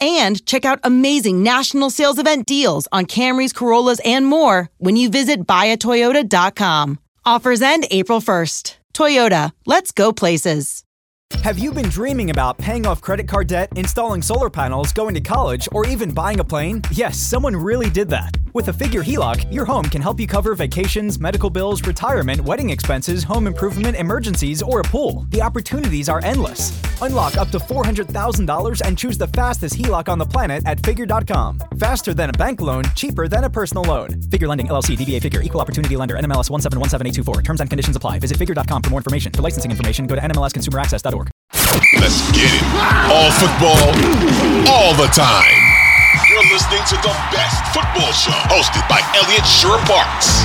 And check out amazing national sales event deals on Camrys, Corollas, and more when you visit buyatoyota.com. Offers end April 1st. Toyota, let's go places. Have you been dreaming about paying off credit card debt, installing solar panels, going to college, or even buying a plane? Yes, someone really did that. With a Figure HELOC, your home can help you cover vacations, medical bills, retirement, wedding expenses, home improvement, emergencies, or a pool. The opportunities are endless. Unlock up to $400,000 and choose the fastest HELOC on the planet at Figure.com. Faster than a bank loan, cheaper than a personal loan. Figure Lending, LLC, DBA Figure, Equal Opportunity Lender, NMLS 1717824. Terms and conditions apply. Visit Figure.com for more information. For licensing information, go to NMLSConsumerAccess.org. Let's get it. All football, all the time. You're listening to The Best Football Show, hosted by Elliot Shore Parks.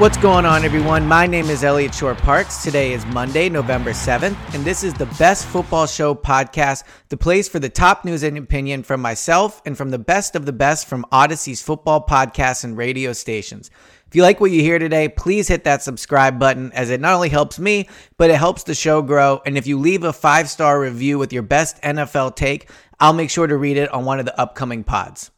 What's going on, everyone? My name is Elliot Shore Parks. Today is Monday, November 7th, and this is The Best Football Show podcast, the place for the top news and opinion from myself and from the best of the best from Odyssey's football podcasts and radio stations. If you like what you hear today, please hit that subscribe button, as it not only helps me, but it helps the show grow. And if you leave a 5-star review with your best NFL take, I'll make sure to read it on one of the upcoming pods.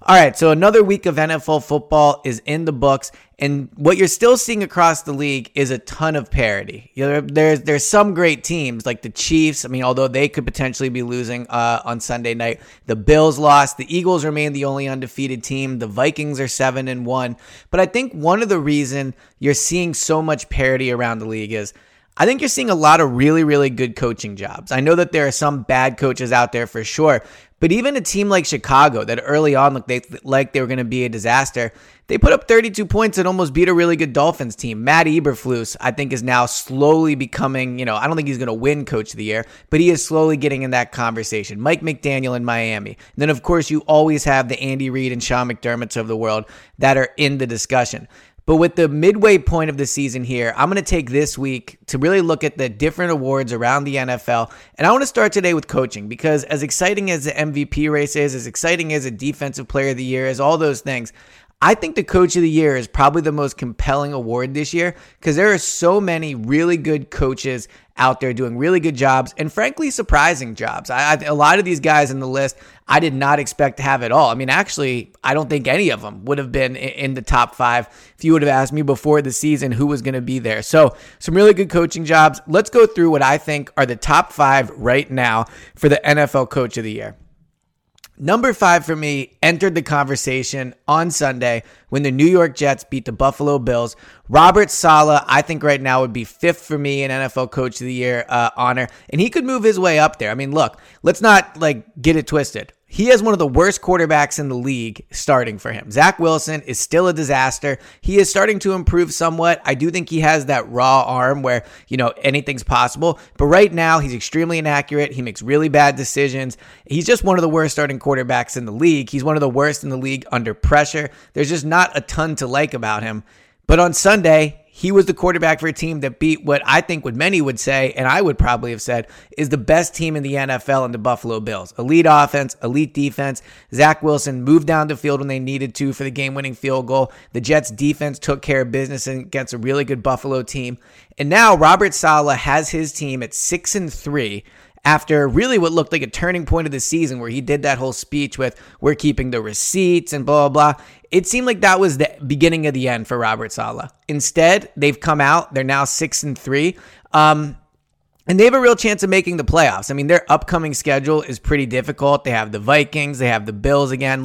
All right, so another week of NFL football is in the books, and what you're still seeing across the league is a ton of parity. You know, there's some great teams like the Chiefs. I mean, although they could potentially be losing on Sunday night, the Bills lost. The Eagles remain the only undefeated team. The Vikings are 7-1. But I think one of the reasons you're seeing so much parity around the league is I think you're seeing a lot of really, really good coaching jobs. I know that there are some bad coaches out there for sure, but even a team like Chicago that early on looked like they were going to be a disaster, they put up 32 points and almost beat a really good Dolphins team. Matt Eberflus, I think, is now slowly becoming, I don't think he's going to win Coach of the Year, but he is slowly getting in that conversation. Mike McDaniel in Miami. And then, of course, you always have the Andy Reid and Sean McDermotts of the world that are in the discussion. But with the midway point of the season here, I'm going to take this week to really look at the different awards around the NFL. And I want to start today with coaching, because as exciting as the MVP race is, as exciting as a Defensive Player of the Year is, all those things, I think the Coach of the Year is probably the most compelling award this year, because there are so many really good coaches out there doing really good jobs and, frankly, surprising jobs. A lot of these guys in the list I did not expect to have at all. I mean, actually, I don't think any of them would have been in the top five if you would have asked me before the season who was going to be there. So some really good coaching jobs. Let's go through what I think are the top five right now for the NFL Coach of the Year. Number five for me entered the conversation on Sunday when the New York Jets beat the Buffalo Bills. Robert Saleh, I think right now would be fifth for me in NFL Coach of the Year honor, and he could move his way up there. I mean, look, let's not get it twisted. He has one of the worst quarterbacks in the league starting for him. Zach Wilson is still a disaster. He is starting to improve somewhat. I do think he has that raw arm where, anything's possible. But right now, he's extremely inaccurate. He makes really bad decisions. He's just one of the worst starting quarterbacks in the league. He's one of the worst in the league under pressure. There's just not a ton to like about him. But on Sunday, he was the quarterback for a team that beat what I think what many would say, and I would probably have said, is the best team in the NFL in the Buffalo Bills. Elite offense, elite defense. Zach Wilson moved down the field when they needed to for the game-winning field goal. The Jets' defense took care of business against a really good Buffalo team. And now Robert Saleh has his team at 6-3 after really what looked like a turning point of the season where he did that whole speech with, we're keeping the receipts and blah, blah, blah. It seemed like that was the beginning of the end for Robert Saleh. Instead, they've come out. They're now 6-3. And they have a real chance of making the playoffs. I mean, their upcoming schedule is pretty difficult. They have the Vikings. They have the Bills again.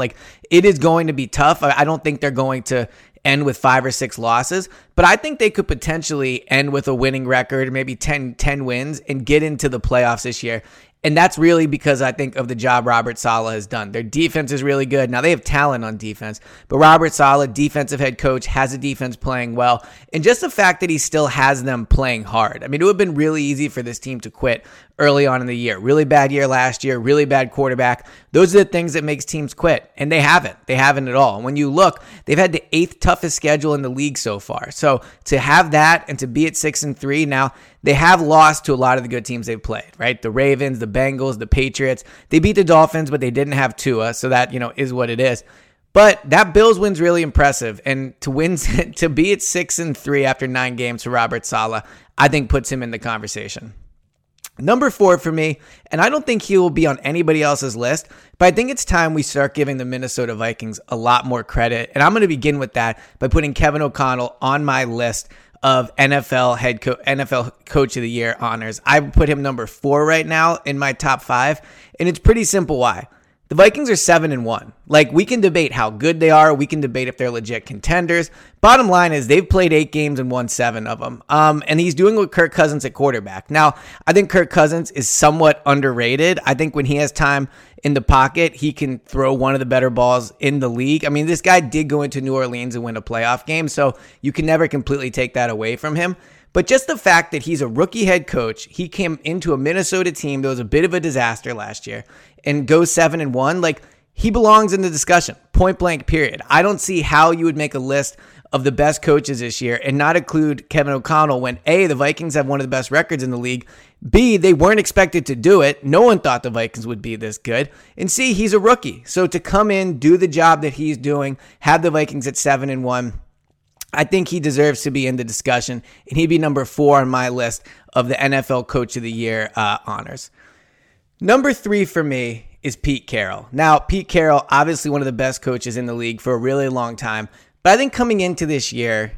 It is going to be tough. I don't think they're going to end with 5 or 6 losses, but I think they could potentially end with a winning record, maybe 10 wins, and get into the playoffs this year. And that's really because I think of the job Robert Saleh has done. Their defense is really good. Now, they have talent on defense, but Robert Saleh, defensive head coach, has a defense playing well. And just the fact that he still has them playing hard. I mean, it would have been really easy for this team to quit early on in the year. Really bad year last year, really bad quarterback. Those are the things that makes teams quit, and they haven't. They haven't at all. And when you look, they've had the 8th toughest schedule in the league so far. So to have that and to be at 6-3 now, they have lost to a lot of the good teams they've played, right? The Ravens, the Bengals, the Patriots. They beat the Dolphins, but they didn't have Tua, so that, is what it is. But that Bills win's really impressive, and to be at 6-3 after 9 games for Robert Saleh, I think puts him in the conversation. Number 4 for me, and I don't think he will be on anybody else's list, but I think it's time we start giving the Minnesota Vikings a lot more credit, and I'm going to begin with that by putting Kevin O'Connell on my list of NFL Coach of the Year honors. I put him number 4 right now in my top 5, and it's pretty simple why. The Vikings are 7-1. Like, we can debate how good they are. We can debate if they're legit contenders. Bottom line is they've played 8 games and won 7 of them. And he's doing with Kirk Cousins at quarterback. Now, I think Kirk Cousins is somewhat underrated. I think when he has time in the pocket, he can throw one of the better balls in the league. I mean, this guy did go into New Orleans and win a playoff game, so you can never completely take that away from him. But just the fact that he's a rookie head coach, he came into a Minnesota team that was a bit of a disaster last year and goes 7-1, like, he belongs in the discussion, point blank, period. I don't see how you would make a list of the best coaches this year and not include Kevin O'Connell when A, the Vikings have one of the best records in the league, B, they weren't expected to do it. No one thought the Vikings would be this good, and C, he's a rookie. So to come in, do the job that he's doing, have the Vikings at 7-1, I think he deserves to be in the discussion, and he'd be number 4 on my list of the NFL Coach of the Year honors. Number 3 for me is Pete Carroll. Now, Pete Carroll, obviously one of the best coaches in the league for a really long time, but I think coming into this year,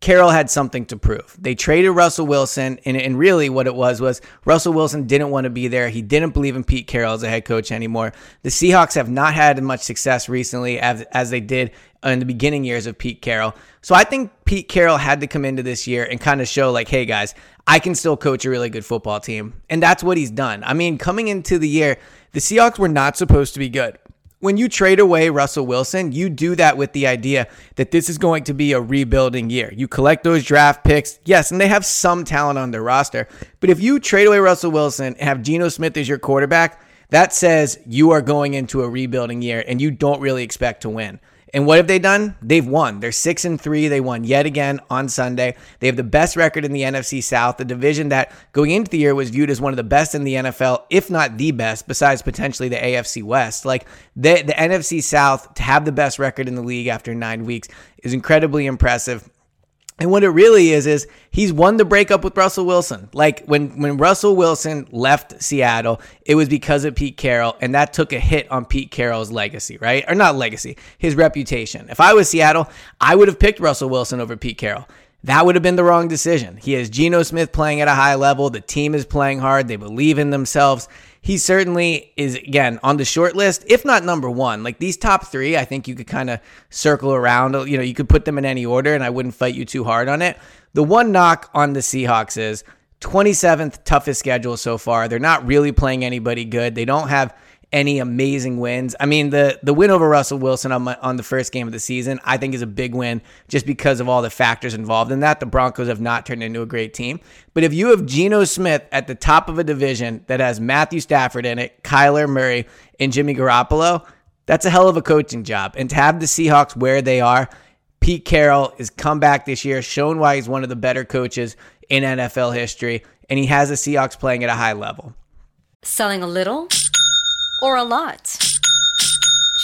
Carroll had something to prove. They traded Russell Wilson, and really what it was Russell Wilson didn't want to be there. He didn't believe in Pete Carroll as a head coach anymore. The Seahawks have not had much success recently as they did in the beginning years of Pete Carroll. So I think Pete Carroll had to come into this year and kind of show, like, hey guys, I can still coach a really good football team. And that's what he's done. I mean, coming into the year, the Seahawks were not supposed to be good. When you trade away Russell Wilson, you do that with the idea that this is going to be a rebuilding year. You collect those draft picks, yes, and they have some talent on their roster. But if you trade away Russell Wilson and have Geno Smith as your quarterback, that says you are going into a rebuilding year and you don't really expect to win. And what have they done? They've won. They're 6-3. They won yet again on Sunday. They have the best record in the NFC South, the division that going into the year was viewed as one of the best in the NFL, if not the best, besides potentially the AFC West. Like, the NFC South to have the best record in the league after 9 weeks is incredibly impressive. And what it really is he's won the breakup with Russell Wilson. Like, when Russell Wilson left Seattle, it was because of Pete Carroll, and that took a hit on Pete Carroll's legacy, right? Or not legacy, his reputation. If I was Seattle, I would have picked Russell Wilson over Pete Carroll. That would have been the wrong decision. He has Geno Smith playing at a high level. The team is playing hard. They believe in themselves. He certainly is, again, on the short list, if not number 1. Like, these top 3, I think you could kind of circle around. You could put them in any order, and I wouldn't fight you too hard on it. The one knock on the Seahawks is 27th toughest schedule so far. They're not really playing anybody good. They don't have any amazing wins. I mean, the win over Russell Wilson on the first game of the season, I think, is a big win just because of all the factors involved in that. The Broncos have not turned into a great team. But if you have Geno Smith at the top of a division that has Matthew Stafford in it, Kyler Murray, and Jimmy Garoppolo, that's a hell of a coaching job. And to have the Seahawks where they are, Pete Carroll has come back this year, shown why he's one of the better coaches in NFL history, and he has the Seahawks playing at a high level. Selling a little or a lot,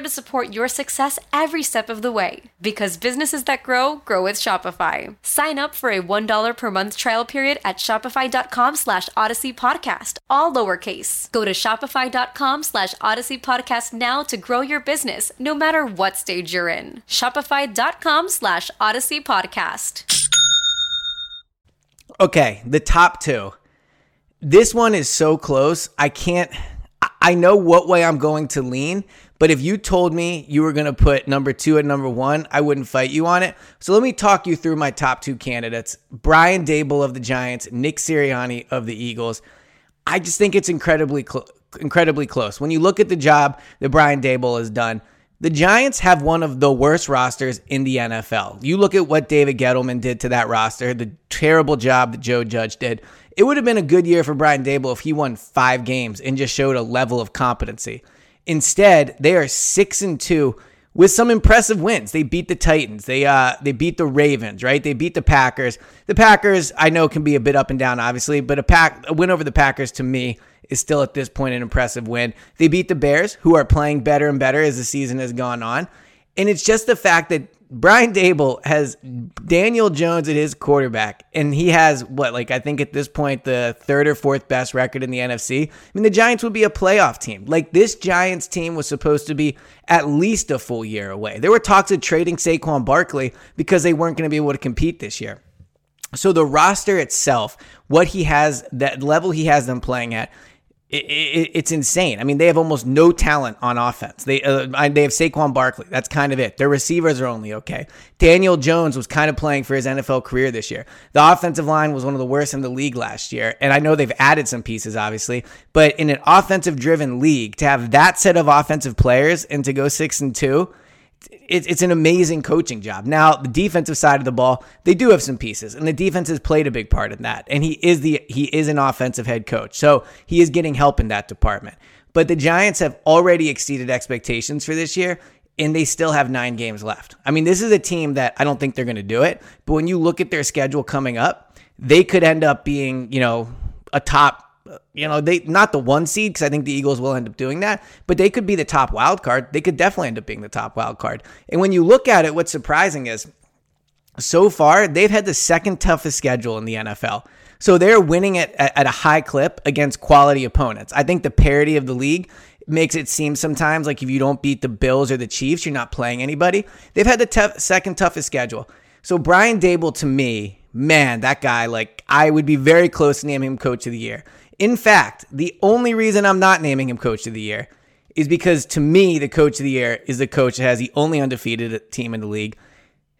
to support your success every step of the way. Because businesses that grow, grow with Shopify. Sign up for a $1 per month trial period at shopify.com/Odyssey Podcast, all lowercase. Go to shopify.com/Odyssey Podcast now to grow your business, no matter what stage you're in. Shopify.com/Odyssey Podcast. Okay, the top two. This one is so close. I know what way I'm going to lean, but if you told me you were going to put number two and number one, I wouldn't fight you on it. So let me talk you through my top two candidates. Brian Daboll of the Giants, Nick Sirianni of the Eagles. I just think it's incredibly close. When you look at the job that Brian Daboll has done, the Giants have one of the worst rosters in the NFL. You look at what David Gettleman did to that roster, the terrible job that Joe Judge did. It would have been a good year for Brian Daboll if he won 5 games and just showed a level of competency. Instead, they are 6-2 with some impressive wins. They beat the Titans. They beat the Ravens, right? They beat the Packers. The Packers, I know, can be a bit up and down, obviously, but a win over the Packers, to me, is still at this point an impressive win. They beat the Bears, who are playing better and better as the season has gone on. And it's just the fact that Brian Daboll has Daniel Jones at his quarterback, and he has I think at this point, the third or fourth best record in the NFC. I mean, the Giants would be a playoff team. Like, this Giants team was supposed to be at least a full year away. There were talks of trading Saquon Barkley because they weren't going to be able to compete this year. So the roster itself, what he has, that level he has them playing at, it's insane. I mean, they have almost no talent on offense. They have Saquon Barkley. That's kind of it. Their receivers are only okay. Daniel Jones was kind of playing for his NFL career this year. The offensive line was one of the worst in the league last year, and I know they've added some pieces, obviously, but in an offensive-driven league, to have that set of offensive players and to go 6-2, it's an amazing coaching job. Now, the defensive side of the ball, they do have some pieces, and the defense has played a big part in that. And he is an offensive head coach, so he is getting help in that department. But the Giants have already exceeded expectations for this year, and they still have 9 games left. I mean, this is a team that I don't think they're going to do it, but when you look at their schedule coming up, they could end up being, a top, they not the 1 seed, because I think the Eagles will end up doing that, but they could be the top wild card. They could definitely end up being the top wild card. And when you look at it, what's surprising is so far they've had the second toughest schedule in the NFL. So they're winning it at a high clip against quality opponents. I think the parity of the league makes it seem sometimes like if you don't beat the Bills or the Chiefs, you're not playing anybody. They've had the second toughest schedule. So Brian Daboll, to me, man, that guy, I would be very close to naming him Coach of the Year. In fact, the only reason I'm not naming him Coach of the Year is because, to me, the Coach of the Year is the coach that has the only undefeated team in the league,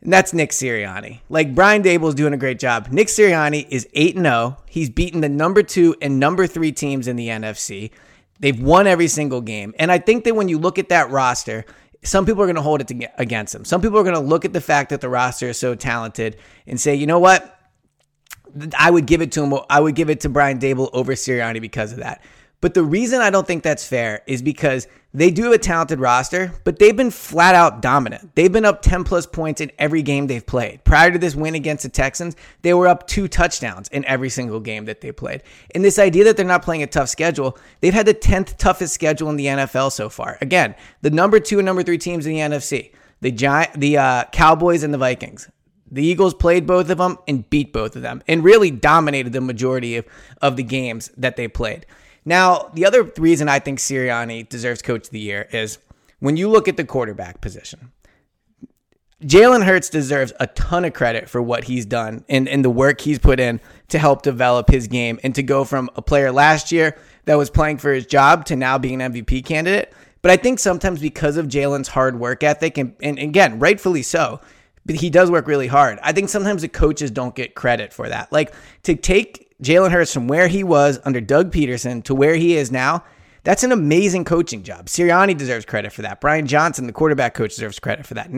and that's Nick Sirianni. Brian Daboll's doing a great job. Nick Sirianni is 8-0. He's beaten the number 2 and number 3 teams in the NFC. They've won every single game, and I think that when you look at that roster, some people are going to hold it against him. Some people are going to look at the fact that the roster is so talented and say, you know what? I would give it to him. I would give it to Brian Daboll over Sirianni because of that. But the reason I don't think that's fair is because they do have a talented roster, but they've been flat out dominant. They've been up 10 plus points in every game they've played. Prior to this win against the Texans, they were up 2 touchdowns in every single game that they played. And this idea that they're not playing a tough schedule, they've had the 10th toughest schedule in the NFL so far. Again, the number 2 and number 3 teams in the NFC, the Cowboys and the Vikings. The Eagles played both of them and beat both of them and really dominated the majority of the games that they played. Now, the other reason I think Sirianni deserves Coach of the Year is when you look at the quarterback position, Jalen Hurts deserves a ton of credit for what he's done and the work he's put in to help develop his game and to go from a player last year that was playing for his job to now being an MVP candidate. But I think sometimes because of Jalen's hard work ethic, and again, rightfully so, but he does work really hard. I think sometimes the coaches don't get credit for that. To take Jalen Hurts from where he was under Doug Peterson to where he is now, That's an amazing coaching job. Sirianni deserves credit for that. Brian Johnson, the quarterback coach, deserves credit for that.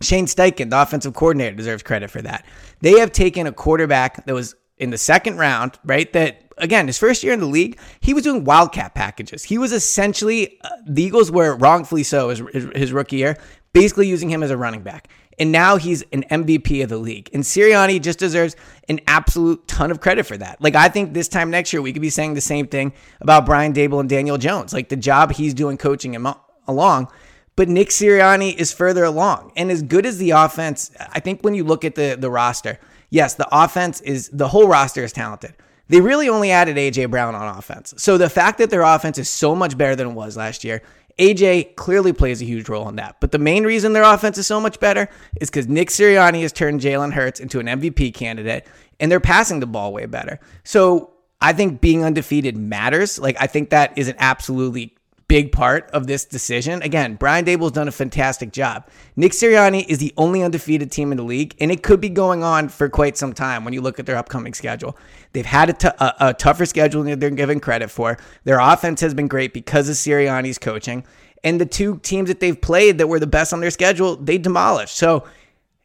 Shane Steichen, the offensive coordinator, deserves credit for that. They have taken a quarterback that was in the second round, right? That, again, his first year in the league, he was doing wildcat packages. He was essentially, the Eagles were, wrongfully so, his rookie year, basically using him as a running back. And now he's an MVP of the league. And Sirianni just deserves an absolute ton of credit for that. Like, I think this time next year, we could be saying the same thing about Brian Daboll and Daniel Jones. Like, the job he's doing coaching him along. But Nick Sirianni is further along. And as good as the offense, I think when you look at the roster, yes, the offense is, the whole roster is talented. They really only added A.J. Brown on offense. So the fact that their offense is so much better than it was last year, A.J. clearly plays a huge role in that. But the main reason their offense is so much better is because Nick Sirianni has turned Jalen Hurts into an MVP candidate, and they're passing the ball way better. So I think being undefeated matters. Like, I think that is an absolutely big part of this decision. Again, Brian Daboll's done a fantastic job. Nick Sirianni is the only undefeated team in the league, and it could be going on for quite some time when you look at their upcoming schedule. They've had a tougher schedule than they're given credit for. Their offense has been great because of Sirianni's coaching, and the two teams that they've played that were the best on their schedule, they demolished. So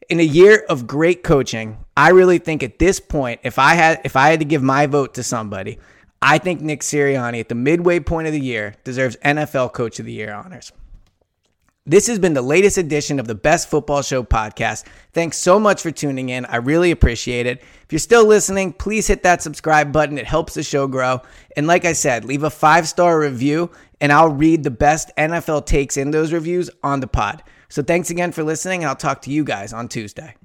in a year of great coaching, I really think at this point, if I had to give my vote to somebody, I think Nick Sirianni, at the midway point of the year, deserves NFL Coach of the Year honors. This has been the latest edition of the Best Football Show podcast. Thanks so much for tuning in. I really appreciate it. If you're still listening, please hit that subscribe button. It helps the show grow. And like I said, leave a 5-star review, and I'll read the best NFL takes in those reviews on the pod. So thanks again for listening, and I'll talk to you guys on Tuesday.